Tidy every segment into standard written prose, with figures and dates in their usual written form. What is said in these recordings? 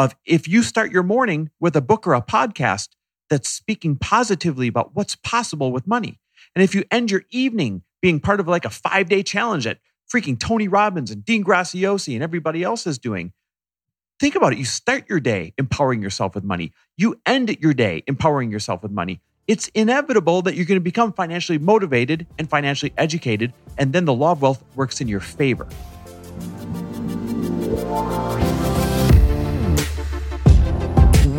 of if you start your morning with a book or a podcast that's speaking positively about what's possible with money. And if you end your evening being part of like a 5-day challenge that freaking Tony Robbins and Dean Graziosi and everybody else is doing, think about it. You start your day empowering yourself with money. You end your day empowering yourself with money. It's inevitable that you're going to become financially motivated and financially educated, and then the law of wealth works in your favor.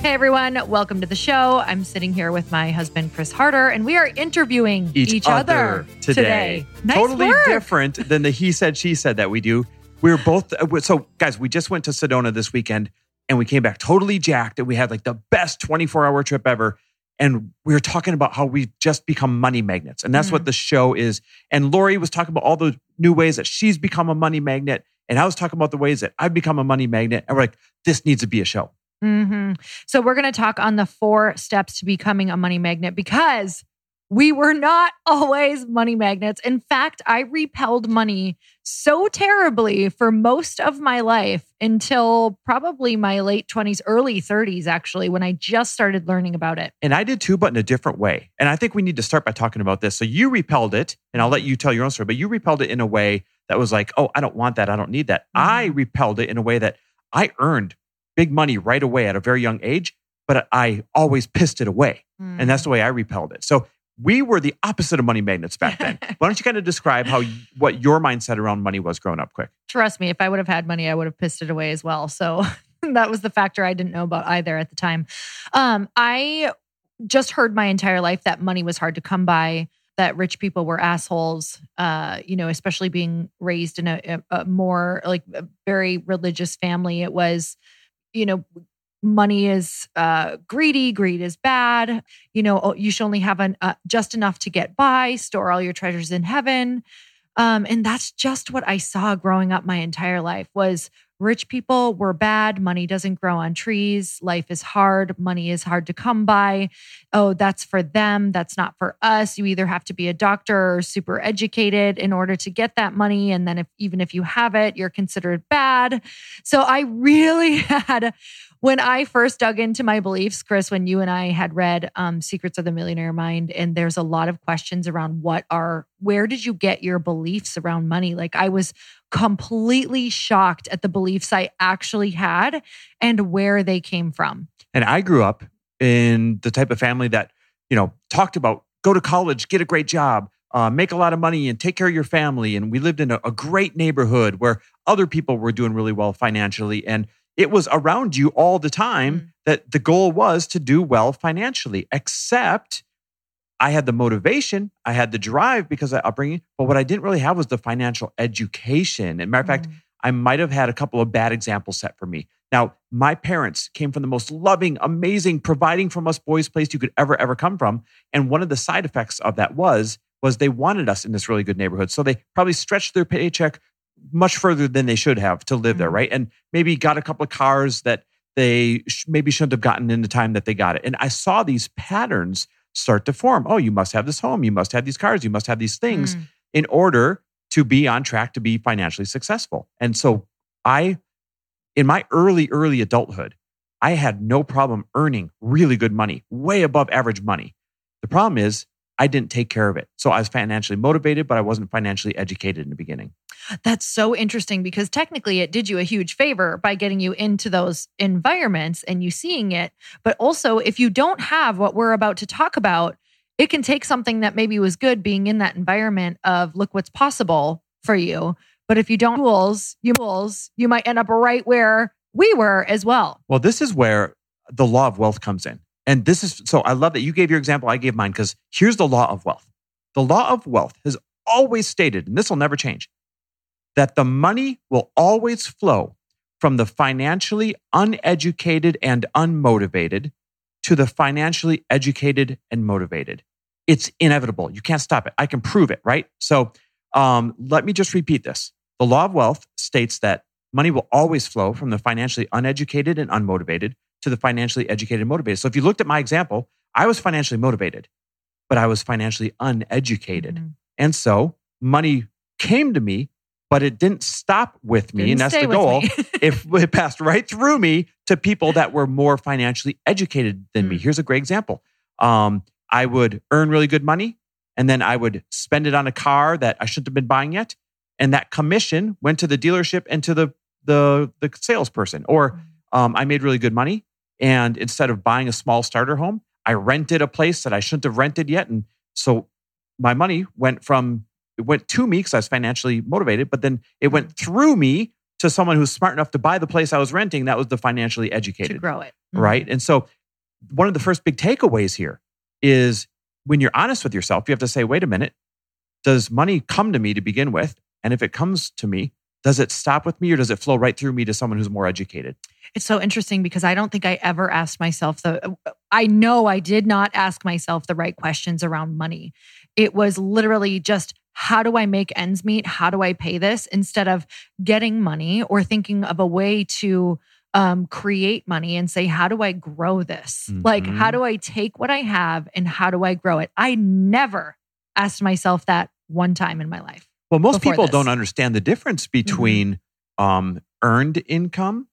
Hey everyone, welcome to the show. I'm sitting here with my husband, Chris Harder, and we are interviewing each other today. Nice totally work. Different than the he said, she said that we do. We're both, so guys, we just went to Sedona this weekend and we came back totally jacked and we had like the best 24-hour trip ever. And we were talking about how we've just become money magnets. And that's what the show is. And Lori was talking about all the new ways that she's become a money magnet. And I was talking about the ways that I've become a money magnet. And we're like, this needs to be a show. So we're going to talk on the 4 steps to becoming a money magnet because we were not always money magnets. In fact, I repelled money so terribly for most of my life until probably my late 20s, early 30s, actually, when I just started learning about it. And I did too, but in a different way. And I think we need to start by talking about this. So you repelled it, and I'll let you tell your own story, but you repelled it in a way that was like, oh, I don't want that. I don't need that. I repelled it in a way that I earned big money right away at a very young age, but I always pissed it away. And that's the way I repelled it. So we were the opposite of money magnets back then. Why don't you kind of describe what your mindset around money was growing up quick? Trust me, if I would have had money, I would have pissed it away as well. So that was the factor I didn't know about either at the time. I just heard my entire life that money was hard to come by, that rich people were assholes, especially being raised in a more like a very religious family. It was... money is greedy. Greed is bad. You should only have just enough to get by. Store all your treasures in heaven. And that's just what I saw growing up my entire life was rich people were bad. Money doesn't grow on trees. Life is hard. Money is hard to come by. Oh, that's for them. That's not for us. You either have to be a doctor or super educated in order to get that money. And then even if you have it, you're considered bad. So I really had... When I first dug into my beliefs, Chris, when you and I had read Secrets of the Millionaire Mind, and there's a lot of questions around where did you get your beliefs around money? Like I was completely shocked at the beliefs I actually had and where they came from. And I grew up in the type of family that, talked about go to college, get a great job, make a lot of money and take care of your family. And we lived in a great neighborhood where other people were doing really well financially. And it was around you all the time that the goal was to do well financially, except I had the motivation, I had the drive because of upbringing, but what I didn't really have was the financial education. And matter of fact, I might have had a couple of bad examples set for me. Now, my parents came from the most loving, amazing, providing from us boys place you could ever come from. And one of the side effects of that was they wanted us in this really good neighborhood. So they probably stretched their paycheck much further than they should have to live there, right? And maybe got a couple of cars that they maybe shouldn't have gotten in the time that they got it. And I saw these patterns start to form. Oh, you must have this home. You must have these cars. You must have these things in order to be on track to be financially successful. And so in my early adulthood, I had no problem earning really good money, way above average money. The problem is I didn't take care of it. So I was financially motivated, but I wasn't financially educated in the beginning. That's so interesting because technically it did you a huge favor by getting you into those environments and you seeing it. But also if you don't have what we're about to talk about, it can take something that maybe was good being in that environment of look what's possible for you. But if you don't tools, you might end up right where We were as well. Well, this is where the law of wealth comes in. And this is, so I love that you gave your example, I gave mine, because here's the law of wealth. The law of wealth has always stated, and this will never change, that the money will always flow from the financially uneducated and unmotivated to the financially educated and motivated. It's inevitable. You can't stop it. I can prove it, right? So let me just repeat this. The law of wealth states that money will always flow from the financially uneducated and unmotivated to the financially educated and motivated. So if you looked at my example, I was financially motivated, but I was financially uneducated. Mm-hmm. And so money came to me, but it didn't stop with me. And that's the goal. It passed right through me to people that were more financially educated than me. Here's a great example. I would earn really good money, and then I would spend it on a car that I shouldn't have been buying yet. And that commission went to the dealership and to the salesperson. Or I made really good money, and instead of buying a small starter home, I rented a place that I shouldn't have rented yet. And so my money went to me because I was financially motivated, but then it went through me to someone who's smart enough to buy the place I was renting. That was the financially educated. To grow it. Mm-hmm. Right? And so one of the first big takeaways here is when you're honest with yourself, you have to say, wait a minute, does money come to me to begin with? And if it comes to me, does it stop with me or does it flow right through me to someone who's more educated? It's so interesting because I don't think I ever asked myself I know I did not ask myself the right questions around money. It was literally just, how do I make ends meet? How do I pay this? Instead of getting money or thinking of a way to create money and say, how do I grow this? Mm-hmm. Like, how do I take what I have and how do I grow it? I never asked myself that one time in my life. Well, most people don't understand the difference between earned income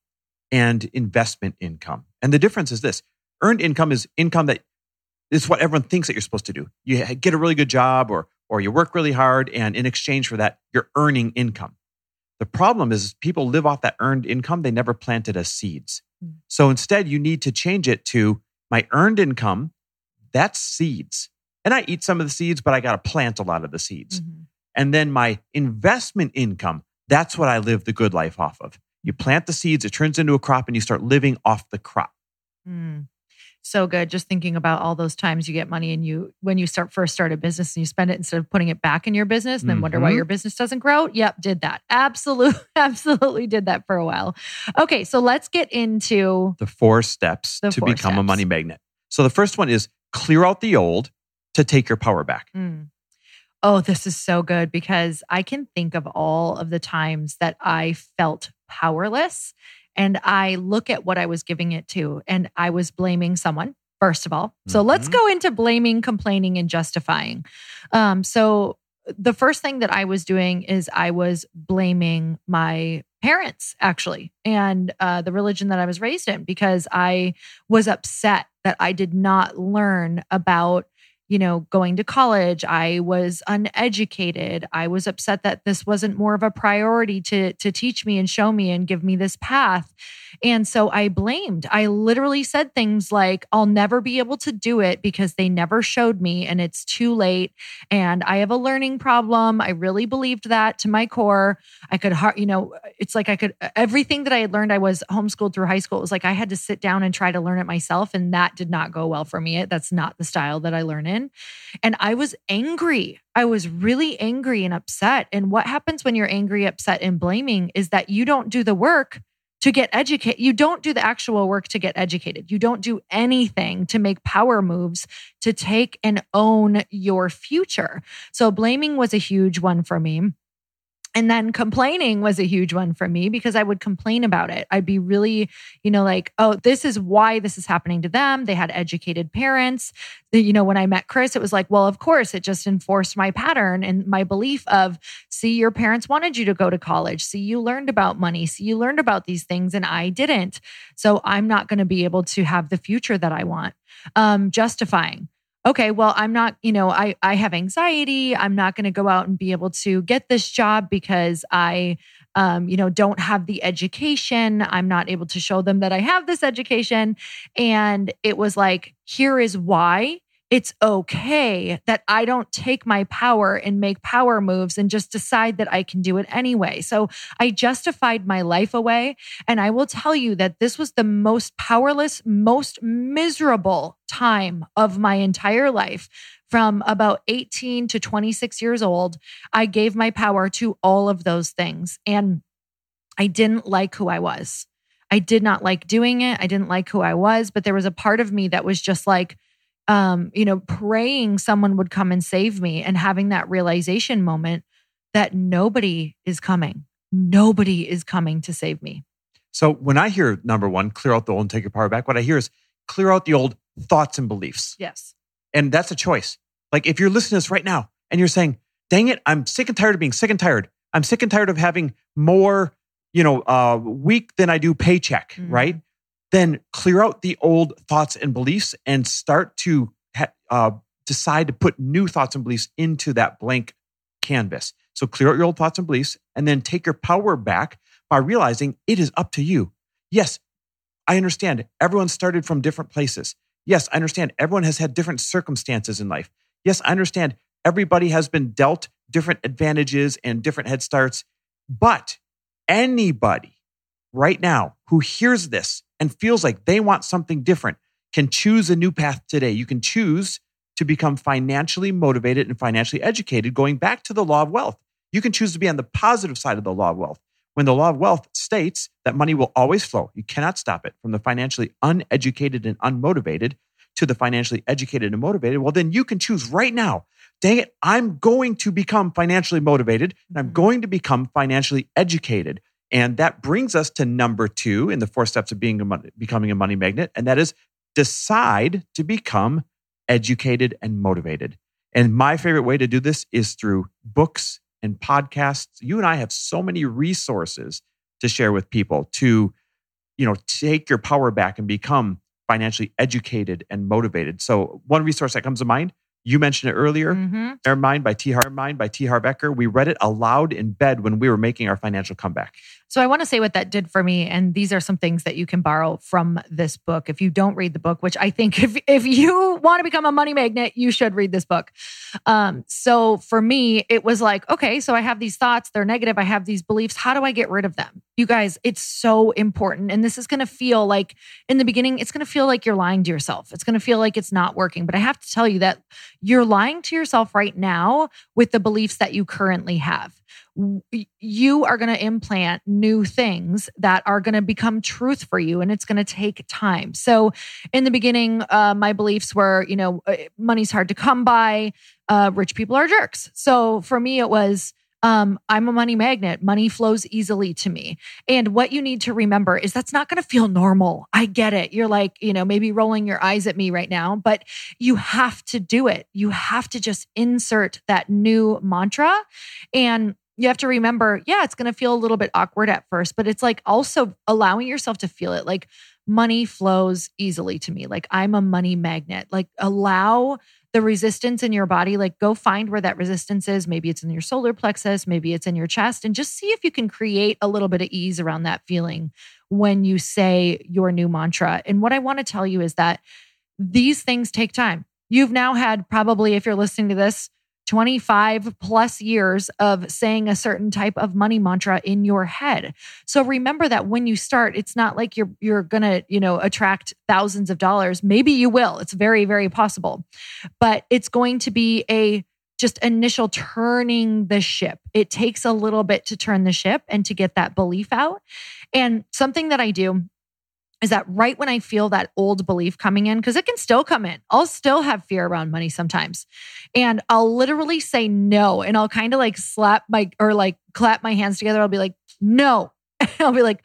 and investment income. And the difference is this. Earned income is income that is what everyone thinks that you're supposed to do. You get a really good job or you work really hard, and in exchange for that, you're earning income. The problem is people live off that earned income they never planted as seeds. Mm-hmm. So instead, you need to change it to my earned income, that's seeds. And I eat some of the seeds, but I got to plant a lot of the seeds. Mm-hmm. And then my investment income, that's what I live the good life off of. You plant the seeds, it turns into a crop, and you start living off the crop. Mm. So good. Just thinking about all those times you get money and when you first start a business and you spend it instead of putting it back in your business and then wonder why your business doesn't grow. Yep, did that. Absolutely did that for a while. Okay, so let's get into the 4 steps to become a money magnet. So the first one is clear out the old to take your power back. Mm. Oh, this is so good because I can think of all of the times that I felt powerless. And I look at what I was giving it to, and I was blaming someone, first of all. So let's go into blaming, complaining, and justifying. So the first thing that I was doing is I was blaming my parents, actually, and the religion that I was raised in, because I was upset that I did not learn about going to college. I was uneducated. I was upset that this wasn't more of a priority to teach me and show me and give me this path. And so I blamed. I literally said things like, I'll never be able to do it because they never showed me and it's too late. And I have a learning problem. I really believed that to my core. Everything that I had learned, I was homeschooled through high school. It was like, I had to sit down and try to learn it myself. And that did not go well for me. That's not the style that I learn in. And I was angry. I was really angry and upset. And what happens when you're angry, upset, and blaming is that you don't do the work to get educated. You don't do the actual work to get educated. You don't do anything to make power moves to take and own your future. So blaming was a huge one for me. And then complaining was a huge one for me because I would complain about it. I'd be really, oh, this is why this is happening to them. They had educated parents. When I met Chris, it was like, well, of course, it just enforced my pattern and my belief of, see, your parents wanted you to go to college. See, you learned about money. See, you learned about these things and I didn't. So I'm not going to be able to have the future that I want. Justifying. Okay, well, I'm not, I have anxiety. I'm not going to go out and be able to get this job because I, don't have the education. I'm not able to show them that I have this education. And it was like, here is why. it's okay that I don't take my power and make power moves and just decide that I can do it anyway. So I justified my life away. And I will tell you that this was the most powerless, most miserable time of my entire life. From about 18 to 26 years old, I gave my power to all of those things. And I didn't like who I was. I did not like doing it. I didn't like who I was, but there was a part of me that was just like, praying someone would come and save me and having that realization moment that nobody is coming. Nobody is coming to save me. So when I hear number one, clear out the old and take your power back, what I hear is clear out the old thoughts and beliefs. Yes. And that's a choice. Like if you're listening to this right now and you're saying, dang it, I'm sick and tired of being sick and tired. I'm sick and tired of having more, week than I do paycheck, mm-hmm. right? Then clear out the old thoughts and beliefs and start to decide to put new thoughts and beliefs into that blank canvas. So clear out your old thoughts and beliefs and then take your power back by realizing it is up to you. Yes, I understand. Everyone started from different places. Yes, I understand. Everyone has had different circumstances in life. Yes, I understand. Everybody has been dealt different advantages and different head starts. But anybody right now who hears this and feels like they want something different can choose a new path today. You can choose to become financially motivated and financially educated, going back to the law of wealth. You can choose to be on the positive side of the law of wealth. When the law of wealth states that money will always flow, you cannot stop it, from the financially uneducated and unmotivated to the financially educated and motivated, well, then you can choose right now, dang it, I'm going to become financially motivated and I'm going to become financially educated. And that brings us to number two in the 4 steps of becoming a money magnet. And that is decide to become educated and motivated. And my favorite way to do this is through books and podcasts. You and I have so many resources to share with people to, take your power back and become financially educated and motivated. So one resource that comes to mind, you mentioned it earlier, Millionaire Mind by T. Harv Eker. We read it aloud in bed when we were making our financial comeback. So I want to say what that did for me. And these are some things that you can borrow from this book. If you don't read the book, which I think if you want to become a money magnet, you should read this book. So for me, it was like, okay, so I have these thoughts. They're negative. I have these beliefs. How do I get rid of them? You guys, it's so important. And this is going to feel like, in the beginning, it's going to feel like you're lying to yourself. It's going to feel like it's not working. But I have to tell you that you're lying to yourself right now with the beliefs that you currently have. You are going to implant new things that are going to become truth for you, and it's going to take time. So in the beginning, my beliefs were, money's hard to come by, rich people are jerks. So for me, it was, I'm a money magnet. Money flows easily to me. And what you need to remember is that's not going to feel normal. I get it. You're like, maybe rolling your eyes at me right now, but you have to do it. You have to just insert that new mantra. And you have to remember, yeah, it's going to feel a little bit awkward at first, but it's like also allowing yourself to feel it. Like money flows easily to me. Like I'm a money magnet. Like allow the resistance in your body, like go find where that resistance is. Maybe it's in your solar plexus, maybe it's in your chest, and just see if you can create a little bit of ease around that feeling when you say your new mantra. And what I want to tell you is that these things take time. You've now had probably, if you're listening to this, 25 plus years of saying a certain type of money mantra in your head. So remember that when you start, it's not like you're going to, attract thousands of dollars. Maybe you will. It's very, very possible. But it's going to be a just initial turning the ship. It takes a little bit to turn the ship and to get that belief out. And something that I do is that right when I feel that old belief coming in, because it can still come in, I'll still have fear around money sometimes. And I'll literally say no. And I'll kind of like clap my hands together. I'll be like, no. And I'll be like,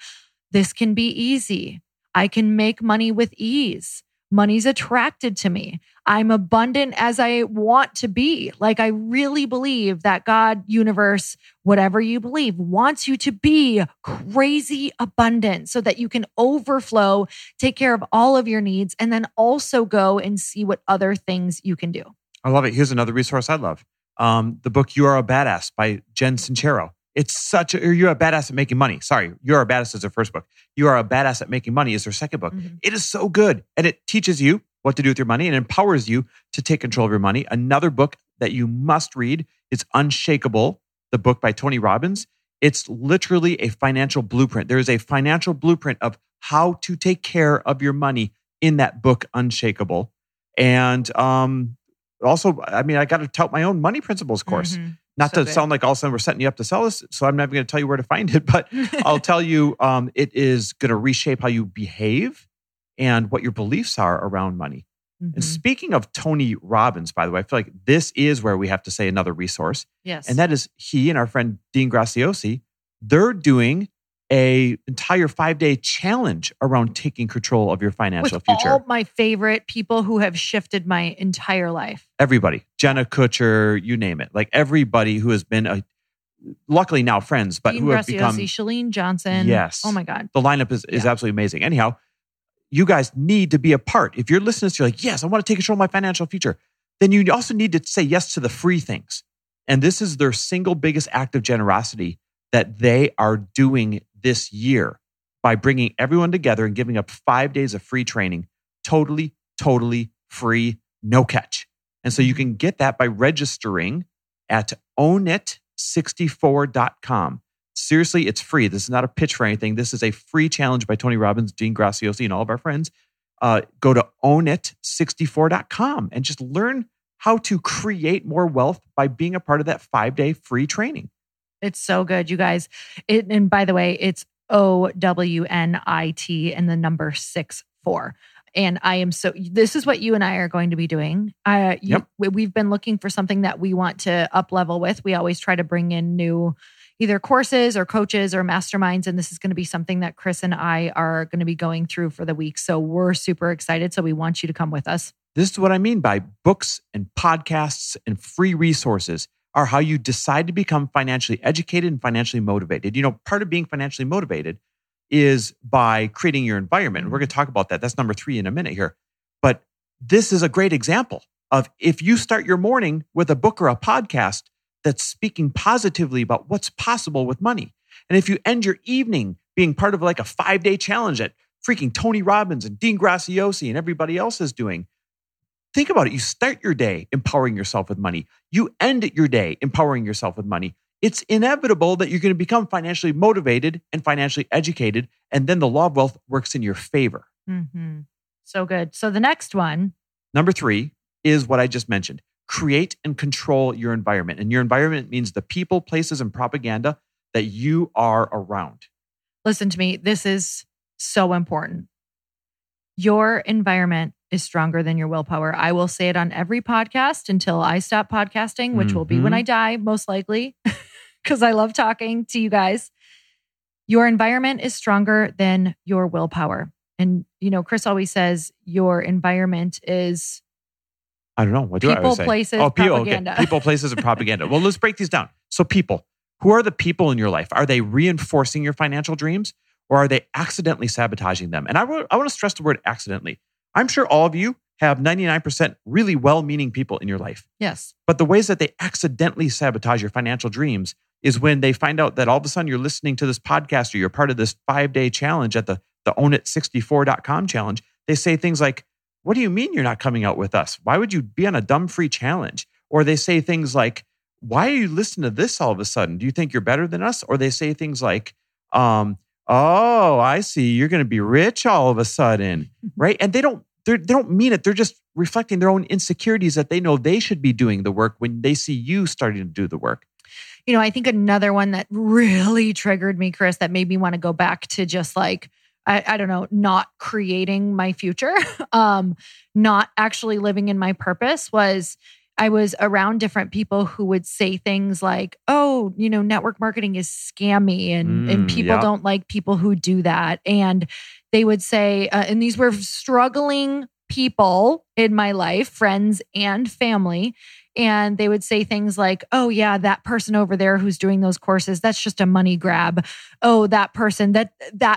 this can be easy. I can make money with ease. Money's attracted to me. I'm abundant as I want to be. Like I really believe that God, universe, whatever you believe, wants you to be crazy abundant so that you can overflow, take care of all of your needs, and then also go and see what other things you can do. I love it. Here's another resource I love. The book, You Are a Badass by Jen Sincero. You're a Badass at Making Money. Sorry, You Are a Badass is her first book. You Are a Badass at Making Money is her second book. It is so good. And it teaches you what to do with your money and empowers you to take control of your money. Another book that you must read is Unshakeable, the book by Tony Robbins. It's literally a financial blueprint. There is a financial blueprint of how to take care of your money in that book, Unshakeable. And also, I mean, I got to tout my own money principles course. Mm-hmm. Not so to sound like all of a sudden we're setting you up to sell this, so I'm not even going to tell you where to find it, but I'll tell you it is going to reshape how you behave and what your beliefs are around money. Mm-hmm. And speaking of Tony Robbins, by the way, I feel like this is where we have to say another resource. Yes. And that is he and our friend Dean Graziosi, they're doing an entire 5-day challenge around taking control of your financial future. All my favorite people who have shifted my entire life. Everybody. Jenna Kutcher, you name it. Like everybody who has been, luckily now friends, but Dean who Graziosi, have become... Shalene Johnson. Yes. Oh my God. The lineup is absolutely amazing. Anyhow, you guys need to be a part. If you're listening to this, you're like, yes, I want to take control of my financial future. Then you also need to say yes to the free things. And this is their single biggest act of generosity that they are doing this year by bringing everyone together and giving up 5 days of free training, totally free, no catch. And so you can get that by registering at ownit64.com. Seriously, it's free. This is not a pitch for anything. This is a free challenge by Tony Robbins, Dean Graziosi, and all of our friends. Go to ownit64.com and just learn how to create more wealth by being a part of that 5-day free training. It's so good, you guys. And by the way, it's OWNIT and the number 64. And I am this is what you and I are going to be doing. We've been looking for something that we want to up level with. We always try to bring in new either courses or coaches or masterminds. And this is going to be something that Chris and I are going to be going through for the week. So we're super excited. So we want you to come with us. This is what I mean by books and podcasts and free resources are how you decide to become financially educated and financially motivated. You know, part of being financially motivated is by creating your environment. We're going to talk about that. That's number 3 in a minute here. But this is a great example of if you start your morning with a book or a podcast that's speaking positively about what's possible with money. And if you end your evening being part of like a 5-day challenge that freaking Tony Robbins and Dean Graziosi and everybody else is doing, think about it. You start your day empowering yourself with money. You end your day empowering yourself with money. It's inevitable that you're going to become financially motivated and financially educated. And then the law of wealth works in your favor. Mm-hmm. So good. So the next one. Number 3 is what I just mentioned. Create and control your environment. And your environment means the people, places, and propaganda that you are around. Listen to me. This is so important. Your environment is stronger than your willpower. I will say it on every podcast until I stop podcasting, which will be when I die, most likely, because I love talking to you guys. Your environment is stronger than your willpower. And, you know, Chris always says your environment is... I don't know. What do I always say? People, places, propaganda. Okay. People, places, and propaganda. Well, let's break these down. So people, who are the people in your life? Are they reinforcing your financial dreams or are they accidentally sabotaging them? And I want to stress the word accidentally. I'm sure all of you have 99% really well-meaning people in your life. Yes. But the ways that they accidentally sabotage your financial dreams is when they find out that all of a sudden you're listening to this podcast or you're part of this 5-day challenge at the ownit64.com challenge. They say things like, what do you mean you're not coming out with us? Why would you be on a dumb free challenge? Or they say things like, why are you listening to this all of a sudden? Do you think you're better than us? Or they say things like, oh, I see. You're going to be rich all of a sudden, right? And they don't mean it. They're just reflecting their own insecurities that they know they should be doing the work when they see you starting to do the work. You know, I think another one that really triggered me, Chris, that made me want to go back to just like, I don't know, not creating my future, not actually living in my purpose was I was around different people who would say things like, oh, you know, network marketing is scammy and people don't like people who do that. And they would say, and these were struggling people in my life, friends and family. And they would say things like, oh yeah, that person over there who's doing those courses, that's just a money grab. Oh, that person, that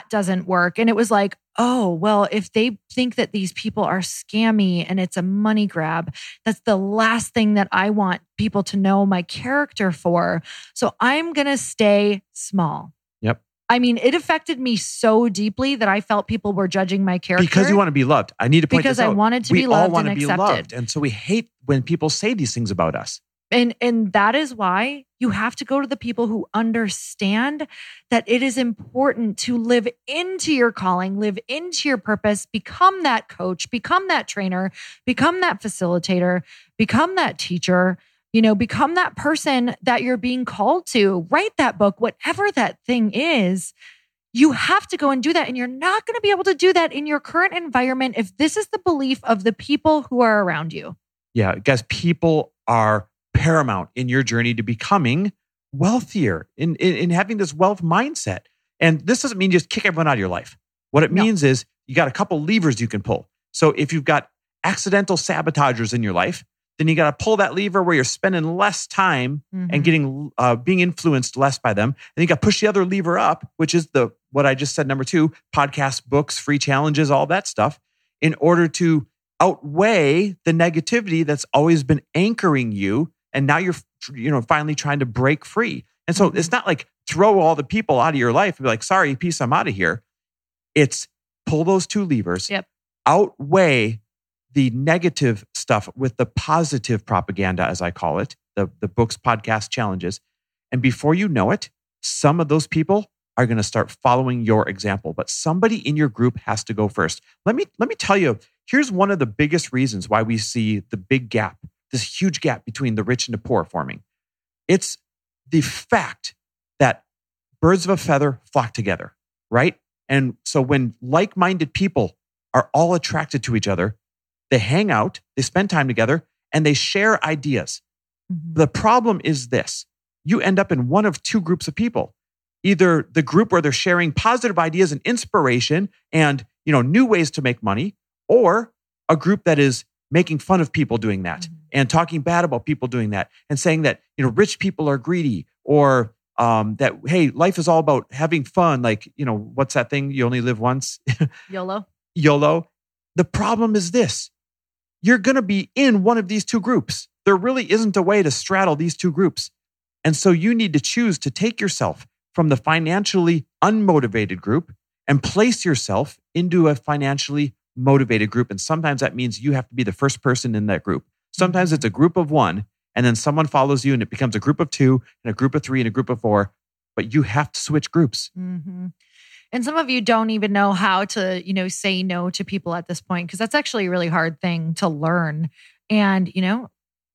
doesn't work. And it was like, oh, well, if they think that these people are scammy and it's a money grab, that's the last thing that I want people to know my character for. So I'm going to stay small. Yep. I mean, it affected me so deeply that I felt people were judging my character. Because you want to be loved. I need to point this out. Because I wanted to be loved and accepted. We all want to be loved. And so we hate when people say these things about us. And that is why you have to go to the people who understand that it is important to live into your calling, live into your purpose, become that coach, become that trainer, become that facilitator, become that teacher, you know, become that person that you're being called to, write that book, whatever that thing is. You have to go and do that. And you're not going to be able to do that in your current environment if this is the belief of the people who are around you. Yeah, I guess people are paramount in your journey to becoming wealthier, in having this wealth mindset. And this doesn't mean just kick everyone out of your life. What it means is you got a couple levers you can pull. So if you've got accidental sabotagers in your life, then you got to pull that lever where you're spending less time and getting being influenced less by them. And you got to push the other lever up, which is the what I just said, number two, podcasts, books, free challenges, all that stuff, in order to outweigh the negativity that's always been anchoring you. And now you're, you know, finally trying to break free. And so it's not like throw all the people out of your life and be like, sorry, peace, I'm out of here. It's pull those two levers, outweigh the negative stuff with the positive propaganda, as I call it, the books, podcasts, challenges. And before you know it, some of those people are going to start following your example. But somebody in your group has to go first. Let me tell you, here's one of the biggest reasons why we see the big gap, this huge gap between the rich and the poor forming. It's the fact that birds of a feather flock together, right? And so when like-minded people are all attracted to each other, they hang out, they spend time together, and they share ideas. The problem is this. You end up in one of two groups of people. Either the group where they're sharing positive ideas and inspiration and, you know, new ways to make money, or a group that is making fun of people doing that and talking bad about people doing that and saying that, you know, rich people are greedy, or that, hey, life is all about having fun. Like, you know, what's that thing? You only live once. YOLO. YOLO. The problem is this. You're going to be in one of these two groups. There really isn't a way to straddle these two groups. And so you need to choose to take yourself from the financially unmotivated group and place yourself into a financially motivated group. And sometimes that means you have to be the first person in that group. Sometimes it's a group of one, and then someone follows you and it becomes a group of two and a group of three and a group of four, but you have to switch groups. And some of you don't even know how to, you know, say no to people at this point, because that's actually a really hard thing to learn. And, you know,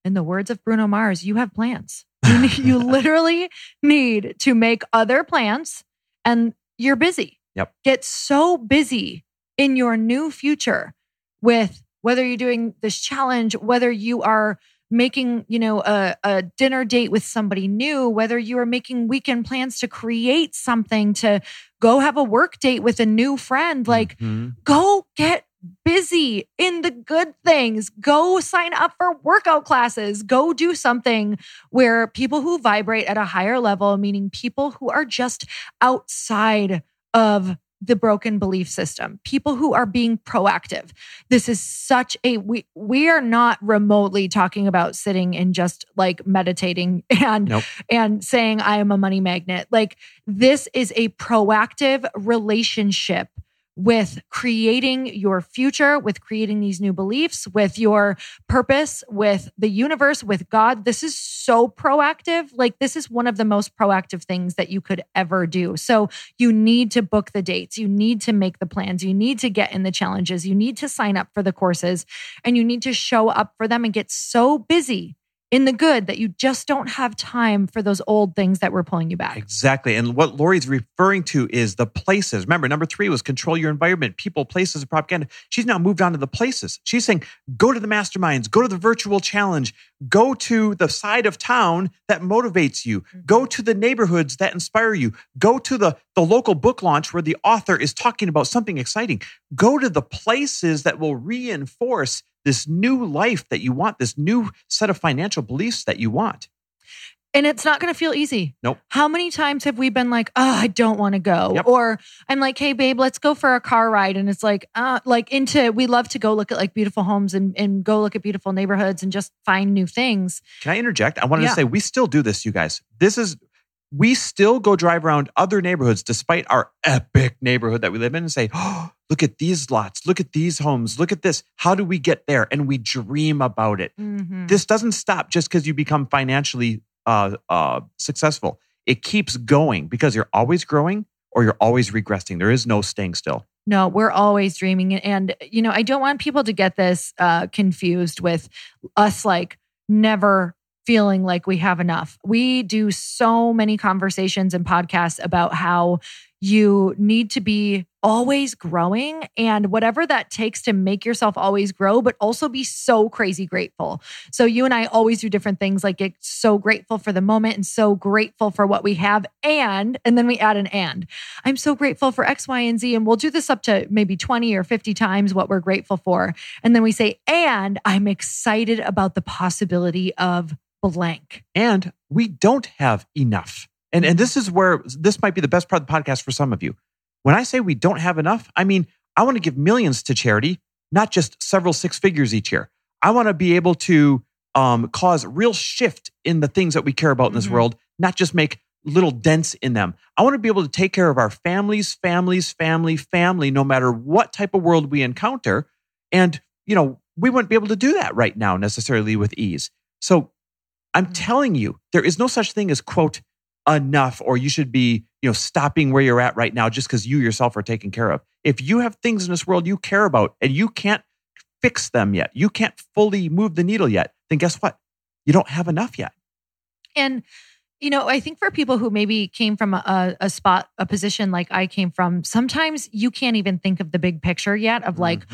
in the words of Bruno Mars, you have plans. You literally need to make other plans, and you're busy. Get so busy in your new future with whether you're doing this challenge, whether you are making, you know, a dinner date with somebody new, whether you are making weekend plans to create something, to go have a work date with a new friend, like go get busy in the good things. Go sign up for workout classes. Go do something where people who vibrate at a higher level, meaning people who are just outside of the broken belief system, people who are being proactive. This is such a, we are not remotely talking about sitting and just like meditating and, and saying, I am a money magnet. Like, this is a proactive relationship with creating your future, with creating these new beliefs, with your purpose, with the universe, with God. This is so proactive. Like, this is one of the most proactive things that you could ever do. So you need to book the dates. You need to make the plans. You need to get in the challenges. You need to sign up for the courses, and you need to show up for them and get so busy in the good that you just don't have time for those old things that were pulling you back. Exactly. And what Lori's referring to is the places. Remember, number three was control your environment, people, places, and propaganda. She's now moved on to the places. She's saying, go to the masterminds, go to the virtual challenge, go to the side of town that motivates you, go to the neighborhoods that inspire you, go to the local book launch where the author is talking about something exciting. Go to the places that will reinforce this new life that you want, this new set of financial beliefs that you want. And it's not going to feel easy. Nope. How many times have we been like, oh, I don't want to go. Or I'm like, hey babe, let's go for a car ride. And it's like into, we love to go look at like beautiful homes and go look at beautiful neighborhoods and just find new things. Can I interject? I wanted to say, we still do this, you guys. This is, we still go drive around other neighborhoods despite our epic neighborhood that we live in and say, oh, look at these lots, look at these homes, look at this. How do we get there? And we dream about it. Mm-hmm. This doesn't stop just because you become financially successful. It keeps going because you're always growing or you're always regressing. There is no staying still. No, we're always dreaming. And, you know, I don't want people to get this confused with us like never feeling like we have enough. We do so many conversations and podcasts about how you need to be always growing and whatever that takes to make yourself always grow, but also be so crazy grateful. So you and I always do different things like get so grateful for the moment and so grateful for what we have. And then we add an and. I'm so grateful for X, Y, and Z. And we'll do this up to maybe 20 or 50 times what we're grateful for. And then we say, and I'm excited about the possibility of blank. And we don't have enough. And this is where this might be the best part of the podcast for some of you. When I say we don't have enough, I mean, I want to give millions to charity, not just several six figures each year. I want to be able to cause real shift in the things that we care about in this world, not just make little dents in them. I want to be able to take care of our family, no matter what type of world we encounter. And, you know, we wouldn't be able to do that right now necessarily with ease. So I'm telling you, there is no such thing as, quote, enough, or you should be, you know, stopping where you're at right now just because you yourself are taken care of. If you have things in this world you care about and you can't fix them yet, you can't fully move the needle yet, then guess what? You don't have enough yet. And, you know, I think for people who maybe came from a position like I came from, sometimes you can't even think of the big picture yet of like,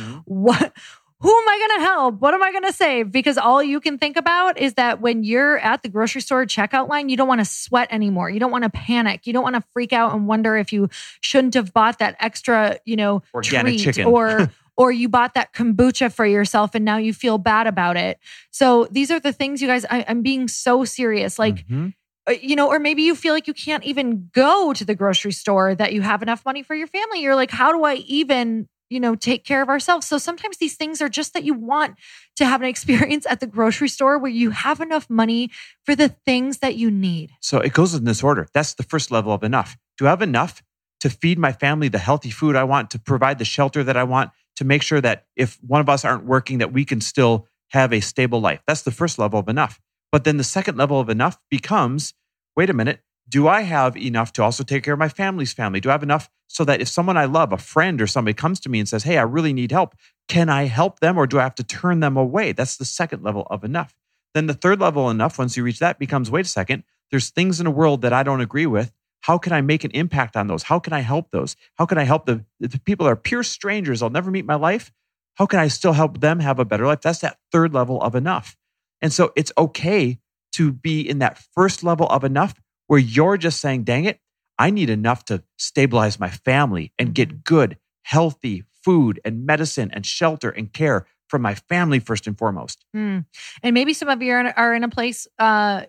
who am I going to help? What am I going to save? Because all you can think about is that when you're at the grocery store checkout line, you don't want to sweat anymore. You don't want to panic. You don't want to freak out and wonder if you shouldn't have bought that extra, you know, organic treat chicken. or you bought that kombucha for yourself and now you feel bad about it. So these are the things, you guys, I'm being so serious. Like, you know, or maybe you feel like you can't even go to the grocery store, that you have enough money for your family. You're like, how do I even, you know, take care of ourselves. So sometimes these things are just that you want to have an experience at the grocery store where you have enough money for the things that you need. So it goes in this order. That's the first level of enough. Do I have enough to feed my family the healthy food I want, to provide the shelter that I want, to make sure that if one of us aren't working, that we can still have a stable life? That's the first level of enough. But then the second level of enough becomes, wait a minute, do I have enough to also take care of my family's family? Do I have enough so that if someone I love, a friend or somebody, comes to me and says, hey, I really need help, can I help them or do I have to turn them away? That's the second level of enough. Then the third level of enough, once you reach that, becomes, wait a second, there's things in the world that I don't agree with. How can I make an impact on those? How can I help those? How can I help the people that are pure strangers I'll never meet in my life? How can I still help them have a better life? That's that third level of enough. And so it's okay to be in that first level of enough, where you're just saying, dang it, I need enough to stabilize my family and get good, healthy food and medicine and shelter and care from my family first and foremost. And maybe some of you are in a place,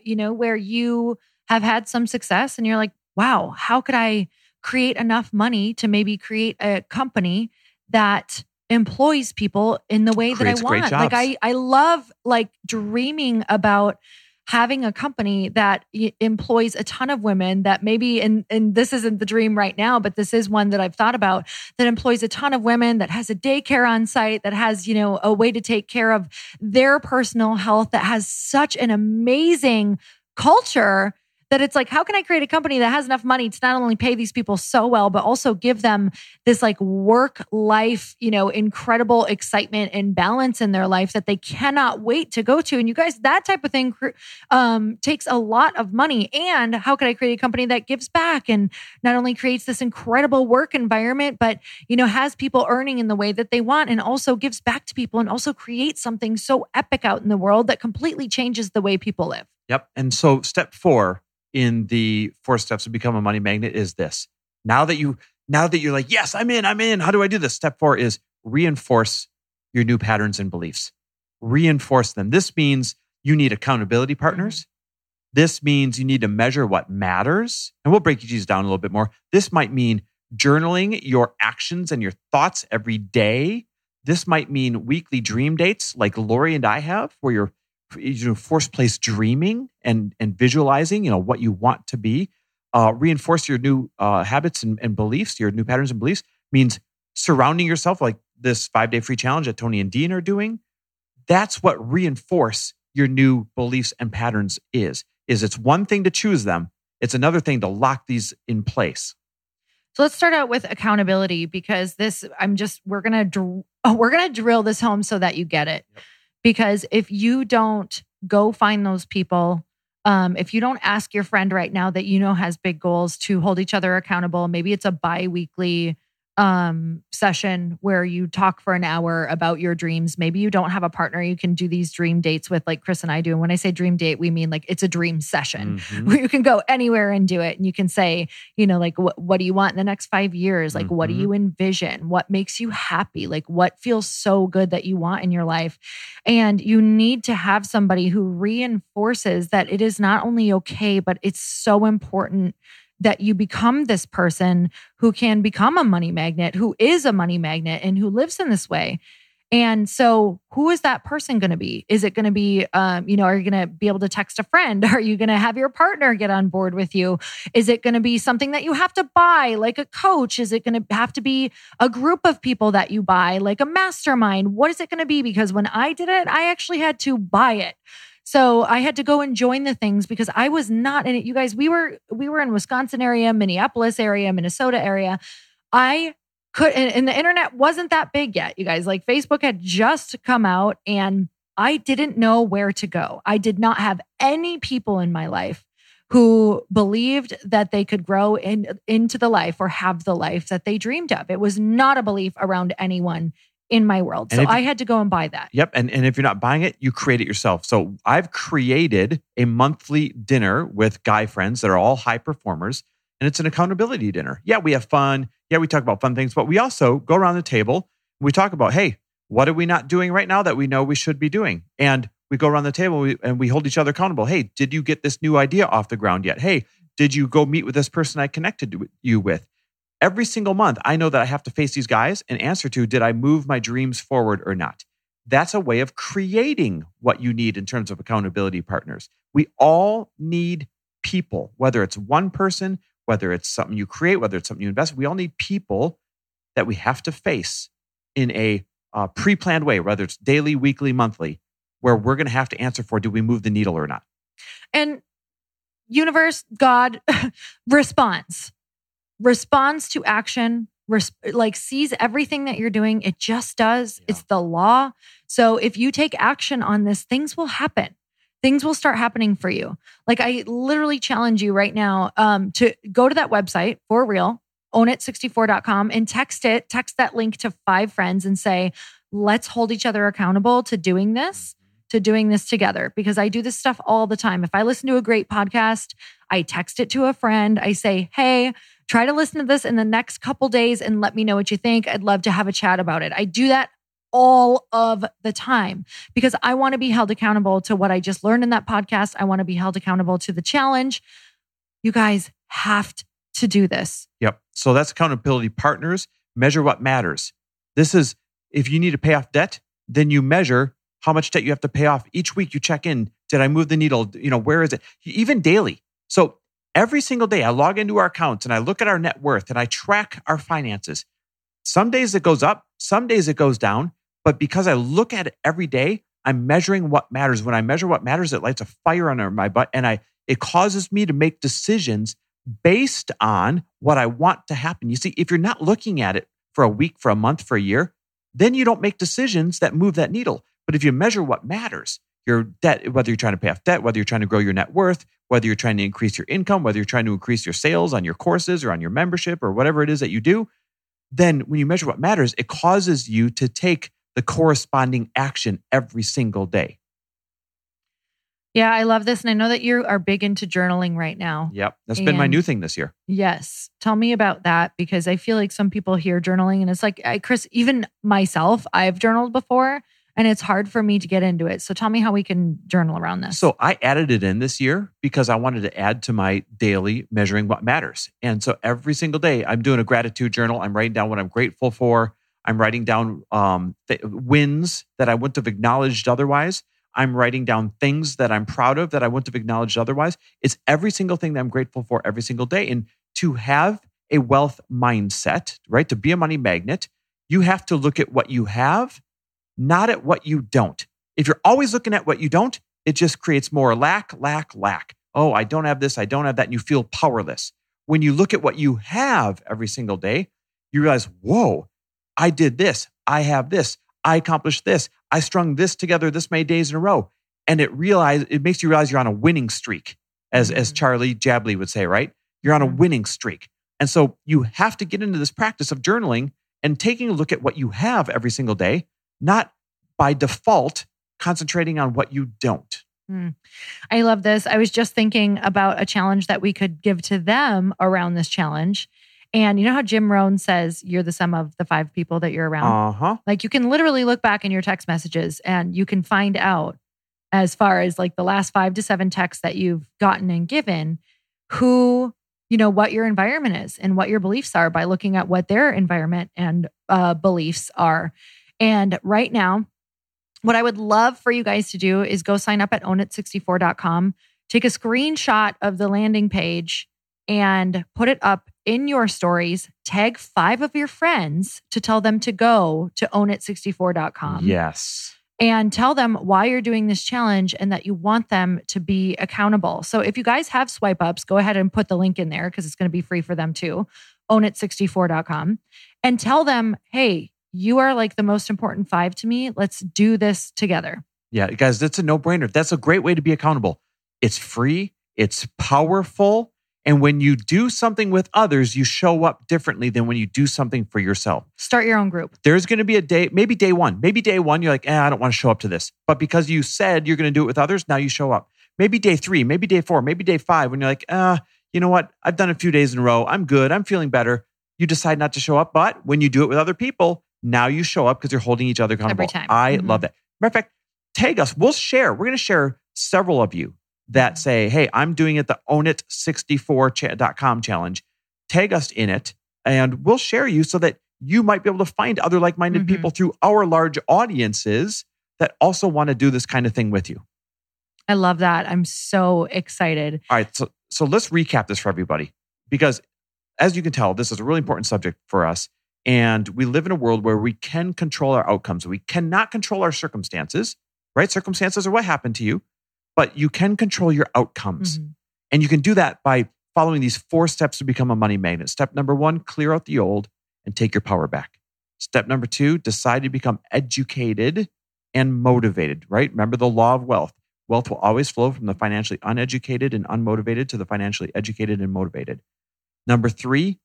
you know, where you have had some success and you're like, wow, how could I create enough money to maybe create a company that employs people in the way that I want? Like I love like dreaming about having a company that employs a ton of women that maybe, and this isn't the dream right now, but this is one that I've thought about, that employs a ton of women, that has a daycare on site, that has, you know, a way to take care of their personal health, that has such an amazing culture that it's like, how can I create a company that has enough money to not only pay these people so well, but also give them this like work life, you know, incredible excitement and balance in their life that they cannot wait to go to. And you guys, that type of thing takes a lot of money. And how can I create a company that gives back and not only creates this incredible work environment, but, you know, has people earning in the way that they want and also gives back to people and also creates something so epic out in the world that completely changes the way people live. Yep. And so step four in the four steps to become a money magnet is this. Now that you're like, yes, I'm in. How do I do this? Step four is reinforce your new patterns and beliefs. Reinforce them. This means you need accountability partners. This means you need to measure what matters. And we'll break these down a little bit more. This might mean journaling your actions and your thoughts every day. This might mean weekly dream dates like Lori and I have, where you're, you know, force place dreaming and visualizing, you know, what you want to be. reinforce your new habits and beliefs, your new patterns and beliefs, means surrounding yourself like this 5-day free challenge that Tony and Dean are doing. That's what reinforce your new beliefs and patterns is it's one thing to choose them. It's another thing to lock these in place. So let's start out with accountability, because this, we're gonna drill this home so that you get it. Yep. Because if you don't go find those people, if you don't ask your friend right now that you know has big goals to hold each other accountable, maybe it's a bi-weekly session where you talk for an hour about your dreams. Maybe you don't have a partner you can do these dream dates with, like Chris and I do. And when I say dream date, we mean like it's a dream session where you can go anywhere and do it. And you can say, you know, like, what do you want in the next 5 years? Like, what do you envision? What makes you happy? Like, what feels so good that you want in your life? And you need to have somebody who reinforces that it is not only okay, but it's so important that you become this person who can become a money magnet, who is a money magnet, and who lives in this way. And so who is that person going to be? Is it going to be, are you going to be able to text a friend? Are you going to have your partner get on board with you? Is it going to be something that you have to buy, like a coach? Is it going to have to be a group of people that you buy, like a mastermind? What is it going to be? Because when I did it, I actually had to buy it. So I had to go and join the things because I was not in it. You guys, we were in Wisconsin area, Minneapolis area, Minnesota area. I could, and the internet wasn't that big yet, you guys. Like Facebook had just come out and I didn't know where to go. I did not have any people in my life who believed that they could grow into the life or have the life that they dreamed of. It was not a belief around anyone in my world. So I had to go and buy that. Yep. And if you're not buying it, you create it yourself. So I've created a monthly dinner with guy friends that are all high performers, and it's an accountability dinner. Yeah, we have fun. Yeah, we talk about fun things, but we also go around the table. We talk about, hey, what are we not doing right now that we know we should be doing? And we go around the table and we hold each other accountable. Hey, did you get this new idea off the ground yet? Hey, did you go meet with this person I connected you with? Every single month, I know that I have to face these guys and answer to, did I move my dreams forward or not? That's a way of creating what you need in terms of accountability partners. We all need people, whether it's one person, whether it's something you create, whether it's something you invest. We all need people that we have to face in a pre-planned way, whether it's daily, weekly, monthly, where we're going to have to answer for, do we move the needle or not? And universe, God, responds to action, like sees everything that you're doing. It just does. Yeah. It's the law. So if you take action on this, things will happen. Things will start happening for you. Like I literally challenge you right now to go to that website for real, ownit64.com, and text that link to 5 friends and say, let's hold each other accountable to doing this. To doing this together, because I do this stuff all the time. If I listen to a great podcast, I text it to a friend. I say, hey, try to listen to this in the next couple days and let me know what you think. I'd love to have a chat about it. I do that all of the time because I want to be held accountable to what I just learned in that podcast. I want to be held accountable to the challenge. You guys have to do this. Yep. So that's accountability partners. Measure what matters. This is, if you need to pay off debt, then you measure how much debt you have to pay off. Each week you check in. Did I move the needle? You know, where is it? Even daily. So every single day I log into our accounts and I look at our net worth and I track our finances. Some days it goes up, some days it goes down. But because I look at it every day, I'm measuring what matters. When I measure what matters, it lights a fire under my butt and it causes me to make decisions based on what I want to happen. You see, if you're not looking at it for a week, for a month, for a year, then you don't make decisions that move that needle. But if you measure what matters, your debt, whether you're trying to pay off debt, whether you're trying to grow your net worth, whether you're trying to increase your income, whether you're trying to increase your sales on your courses or on your membership or whatever it is that you do, then when you measure what matters, it causes you to take the corresponding action every single day. Yeah, I love this. And I know that you are big into journaling right now. Yep. That's been my new thing this year. Yes. Tell me about that, because I feel like some people hear journaling and it's like, Chris, even myself, I've journaled before. And it's hard for me to get into it. So tell me how we can journal around this. So I added it in this year because I wanted to add to my daily measuring what matters. And so every single day I'm doing a gratitude journal. I'm writing down what I'm grateful for. I'm writing down wins that I wouldn't have acknowledged otherwise. I'm writing down things that I'm proud of that I wouldn't have acknowledged otherwise. It's every single thing that I'm grateful for every single day. And to have a wealth mindset, right? To be a money magnet, you have to look at what you have, not at what you don't. If you're always looking at what you don't, it just creates more lack. Oh, I don't have this, I don't have that, and you feel powerless. When you look at what you have every single day, you realize, whoa, I did this, I have this, I accomplished this, I strung this together this many days in a row. And it makes you realize you're on a winning streak, as Charlie Jably would say, right? You're on a winning streak. And so you have to get into this practice of journaling and taking a look at what you have every single day, not by default concentrating on what you don't. I love this. I was just thinking about a challenge that we could give to them around this challenge. And you know how Jim Rohn says, you're the sum of the five people that you're around? Like you can literally look back in your text messages and you can find out, as far as like the last 5 to 7 texts that you've gotten and given, who, you know, what your environment is and what your beliefs are by looking at what their environment and beliefs are. And right now, what I would love for you guys to do is go sign up at ownit64.com, take a screenshot of the landing page and put it up in your stories, tag 5 of your friends to tell them to go to ownit64.com. Yes. And tell them why you're doing this challenge and that you want them to be accountable. So if you guys have swipe ups, go ahead and put the link in there because it's going to be free for them too, ownit64.com. And tell them, hey, you are like the most important 5 to me. Let's do this together. Yeah, guys, that's a no-brainer. That's a great way to be accountable. It's free. It's powerful. And when you do something with others, you show up differently than when you do something for yourself. Start your own group. There's going to be a day, maybe day one, you're like, I don't want to show up to this. But because you said you're going to do it with others, now you show up. Maybe day 3, maybe day 4, maybe day 5, when you're like, you know what? I've done a few days in a row. I'm good. I'm feeling better. You decide not to show up. But when you do it with other people, now you show up because you're holding each other accountable. Every time. I love that. Matter of fact, tag us. We'll share. We're going to share several of you that say, hey, I'm doing it, the ownit64.com challenge. Tag us in it and we'll share you so that you might be able to find other like-minded people through our large audiences that also want to do this kind of thing with you. I love that. I'm so excited. All right. So let's recap this for everybody because as you can tell, this is a really important subject for us. And we live in a world where we can control our outcomes. We cannot control our circumstances, right? Circumstances are what happened to you, but you can control your outcomes. And you can do that by following these 4 steps to become a money magnet. Step number 1, clear out the old and take your power back. Step number 2, decide to become educated and motivated, right? Remember the law of wealth. Wealth will always flow from the financially uneducated and unmotivated to the financially educated and motivated. Number 3,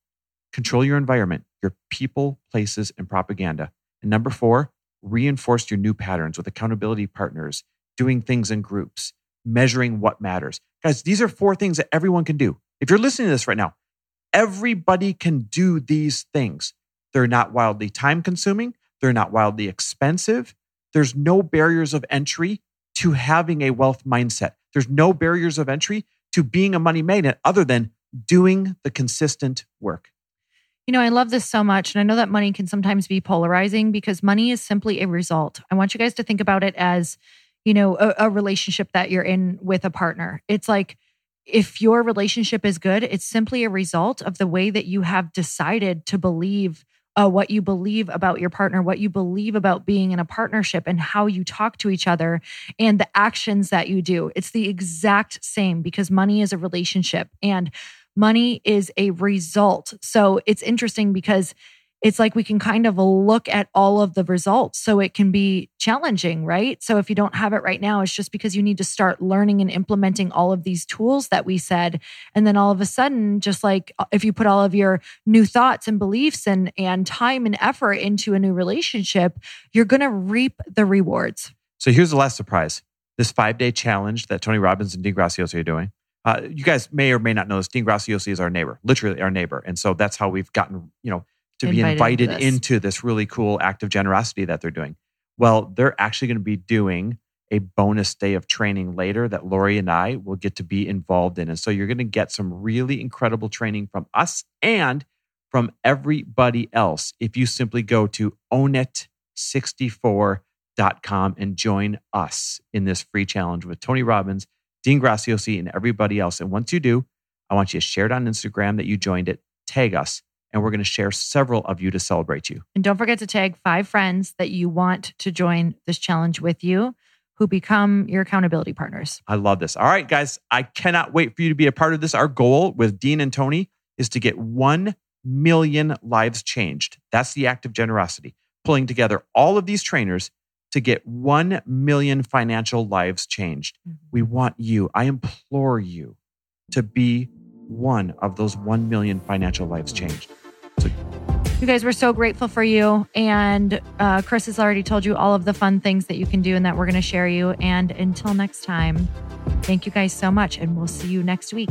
control your environment, your people, places, and propaganda. And number 4, reinforce your new patterns with accountability partners, doing things in groups, measuring what matters. Guys, these are 4 things that everyone can do. If you're listening to this right now, everybody can do these things. They're not wildly time-consuming. They're not wildly expensive. There's no barriers of entry to having a wealth mindset. There's no barriers of entry to being a money magnet other than doing the consistent work. You know, I love this so much. And I know that money can sometimes be polarizing because money is simply a result. I want you guys to think about it as, you know, a relationship that you're in with a partner. It's like, if your relationship is good, it's simply a result of the way that you have decided to believe what you believe about your partner, what you believe about being in a partnership and how you talk to each other and the actions that you do. It's the exact same because money is a relationship and money is a result. So it's interesting because it's like we can kind of look at all of the results. So it can be challenging, right? So if you don't have it right now, it's just because you need to start learning and implementing all of these tools that we said. And then all of a sudden, just like if you put all of your new thoughts and beliefs and time and effort into a new relationship, you're going to reap the rewards. So here's the last surprise. This 5-day challenge that Tony Robbins and Dean Graziosi are doing. You guys may or may not know this. Dean Graziosi is our neighbor, literally our neighbor. And so that's how we've gotten, you know, to be invited into this really cool act of generosity that they're doing. Well, they're actually going to be doing a bonus day of training later that Lori and I will get to be involved in. And so you're going to get some really incredible training from us and from everybody else if you simply go to ownit64.com. ownit64.com and join us in this free challenge with Tony Robbins, Dean Graziosi, and everybody else. And once you do, I want you to share it on Instagram that you joined it, tag us, and we're going to share several of you to celebrate you. And don't forget to tag 5 friends that you want to join this challenge with you, who become your accountability partners. I love this. All right, guys, I cannot wait for you to be a part of this. Our goal with Dean and Tony is to get 1 million lives changed. That's the act of generosity, pulling together all of these trainers to get 1 million financial lives changed. We want you, I implore you, to be one of those 1 million financial lives changed. So, you guys, we're so grateful for you. And Chris has already told you all of the fun things that you can do and that we're going to share you. And until next time, thank you guys so much. And we'll see you next week.